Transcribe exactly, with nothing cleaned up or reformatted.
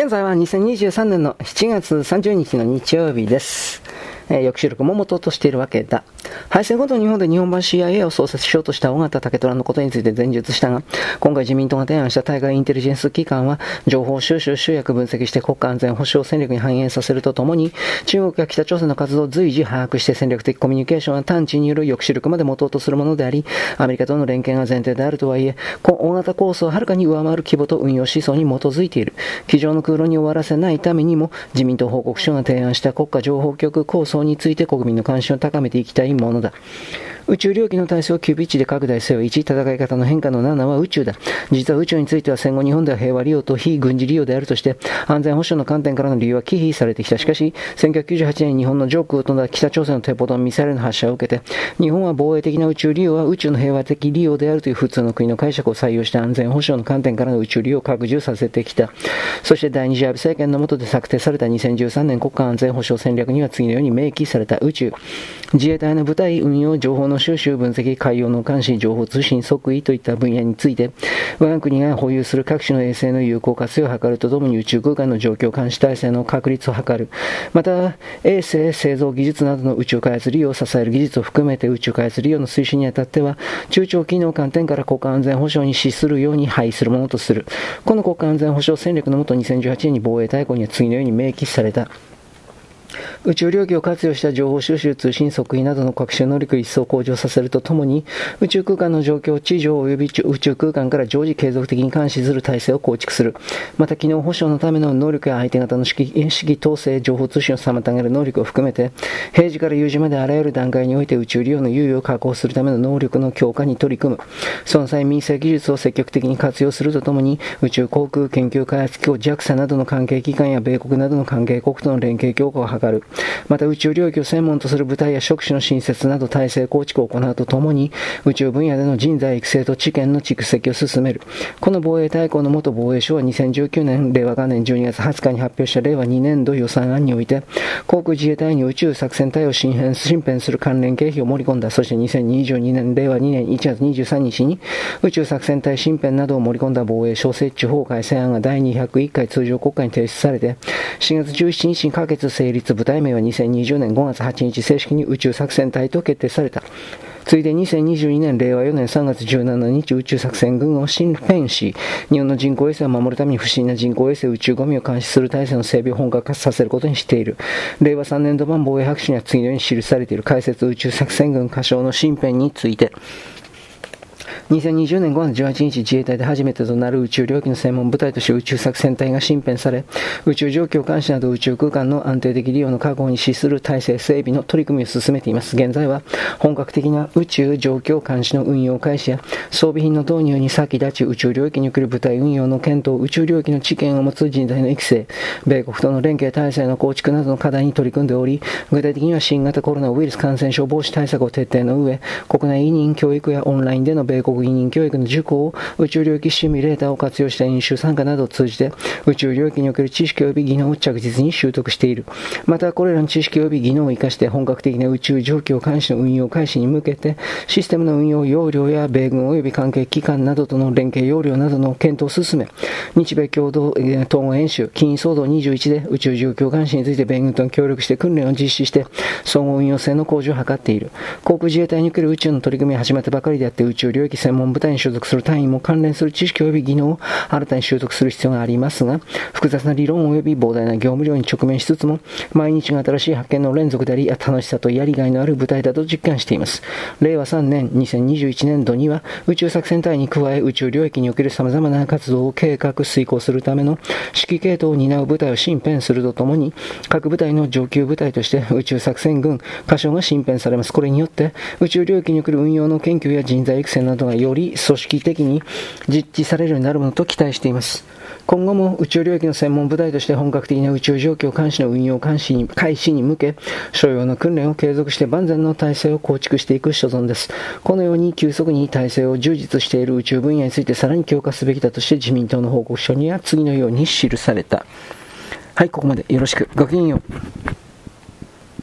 現在はにせんにじゅうさんねんのしちがつさんじゅうにちの日曜日です。えー、抑止力も持とうとしているわけだ。敗戦後の日本で日本版 シーアイエー を創設しようとした緒方武虎のことについて前述したが、今回自民党が提案した対外インテリジェンス機関は、情報収集集約分析して国家安全保障戦略に反映させるとともに、中国や北朝鮮の活動を随時把握して戦略的コミュニケーションは探知による抑止力まで持とうとするものであり、アメリカとの連携が前提であるとはいえ、大型構想をはるかに上回る規模と運用思想に基づいている。机上の空論に終わらせないためにも、自民党報告書が提案した国家情報局構想について国民の関心を高めていきたいものだ。宇宙領域の体制を急ピッチで拡大せよ。いち、戦い方の変化のななは宇宙だ。実は宇宙については戦後日本では平和利用と非軍事利用であるとして、安全保障の観点からの理由は忌避されてきた。しかし、せんきゅうひゃくきゅうじゅうはちねんに日本の上空を飛んだ北朝鮮のテポドンミサイルの発射を受けて、日本は防衛的な宇宙利用は宇宙の平和的利用であるという普通の国の解釈を採用して、安全保障の観点からの宇宙利用を拡充させてきた。そして第二次安倍政権の下で策定されたにせんじゅうさんねん国家安全保障戦略には次のように明記された。宇宙、自衛隊の部隊運用、情報の収集分析、海洋の監視、情報通信、測位といった分野について、我が国が保有する各種の衛星の有効活用を図るとともに、宇宙空間の状況監視体制の確立を図る。また、衛星製造技術などの宇宙開発利用を支える技術を含めて、宇宙開発利用の推進にあたっては、中長期の観点から国家安全保障に資するように配するものとする。この国家安全保障戦略の下、にせんじゅうはちねんに防衛大綱には次のように明記された。宇宙領域を活用した情報収集、通信、測位などの学習能力を一層向上させるとともに、宇宙空間の状況を地上及び宇宙空間から常時継続的に監視する体制を構築する。また、機能保障のための能力や相手方の指揮統制、情報通信を妨げる能力を含めて、平時から有事まであらゆる段階において宇宙利用の猶予を確保するための能力の強化に取り組む。その際、民生技術を積極的に活用するとともに、宇宙航空研究開発機構 ジャクサ などの関係機関や米国などの関係国との連携強化を図る。また、宇宙領域を専門とする部隊や職種の新設など体制構築を行うとともに、宇宙分野での人材育成と知見の蓄積を進める。この防衛大綱の元防衛省はにせんじゅうきゅうねんれいわがねんじゅうにがつはつかに発表したれいわにねんど予算案において、航空自衛隊に宇宙作戦隊を新編新編する関連経費を盛り込んだ。そしてにせんにじゅうにねんれいわにねんいちがつにじゅうさんにちに宇宙作戦隊新編などを盛り込んだ防衛省設置法改正案がだいにひゃくいっかい通常国会に提出されて、しがつじゅうしちにちに可決成立。部隊名はにせんにじゅうねんごがつはちにち正式に宇宙作戦隊と決定された。ついでにせんにじゅうにねんれいわよねんさんがつじゅうしちにち宇宙作戦群を新編し、日本の人工衛星を守るために不審な人工衛星宇宙ゴミを監視する体制の整備を本格化させることにしている。れいわさんねんど版防衛白書には次のように記されている。解説宇宙作戦群仮称の新編について、にせんにじゅうねんごがつじゅうはちにち自衛隊で初めてとなる宇宙領域の専門部隊として宇宙作戦隊が新編され、宇宙状況監視など宇宙空間の安定的利用の確保に資する体制整備の取り組みを進めています。現在は本格的な宇宙状況監視の運用開始や装備品の導入に先立ち、宇宙領域における部隊運用の検討、宇宙領域の知見を持つ人材の育成、米国との連携体制の構築などの課題に取り組んでおり、具体的には新型コロナウイルス感染症防止対策を徹底の上、国内委任教育やオンラインでの米国国委任教育の受講を、宇宙領域シミュレーターを活用した演習参加などを通じて宇宙領域における知識及び技能を着実に習得している。また、これらの知識及び技能を生かして本格的な宇宙状況監視の運用開始に向けて、システムの運用要領や米軍及び関係機関などとの連携要領などの検討を進め、日米共同統合演習金騒動にじゅういちで宇宙状況監視について米軍と協力して訓練を実施して総合運用性の向上を図っている。航空自衛隊における宇宙の取り組みは始まったばかりであって、宇宙領域専門部隊に所属する隊員も関連する知識及び技能を新たに習得する必要がありますが、複雑な理論及び膨大な業務量に直面しつつも、毎日が新しい発見の連続であり、楽しさとやりがいのある部隊だと実感しています。れいわさんねんにせんにじゅういちねんどには宇宙作戦隊に加え、宇宙領域における様々な活動を計画遂行するための指揮系統を担う部隊を新編するとともに、各部隊の上級部隊として宇宙作戦群仮称が新編されます。これによって宇宙領域における運用の研究や人材育成などがより組織的に実施されるようになるものと期待しています。今後も宇宙領域の専門部隊として本格的な宇宙状況監視の運用監視に開始に向け、所要の訓練を継続して万全の体制を構築していく所存です。このように急速に体制を充実している宇宙分野についてさらに強化すべきだとして、自民党の報告書には次のように記された。はい、ここまでよろしく。ごきげんよう。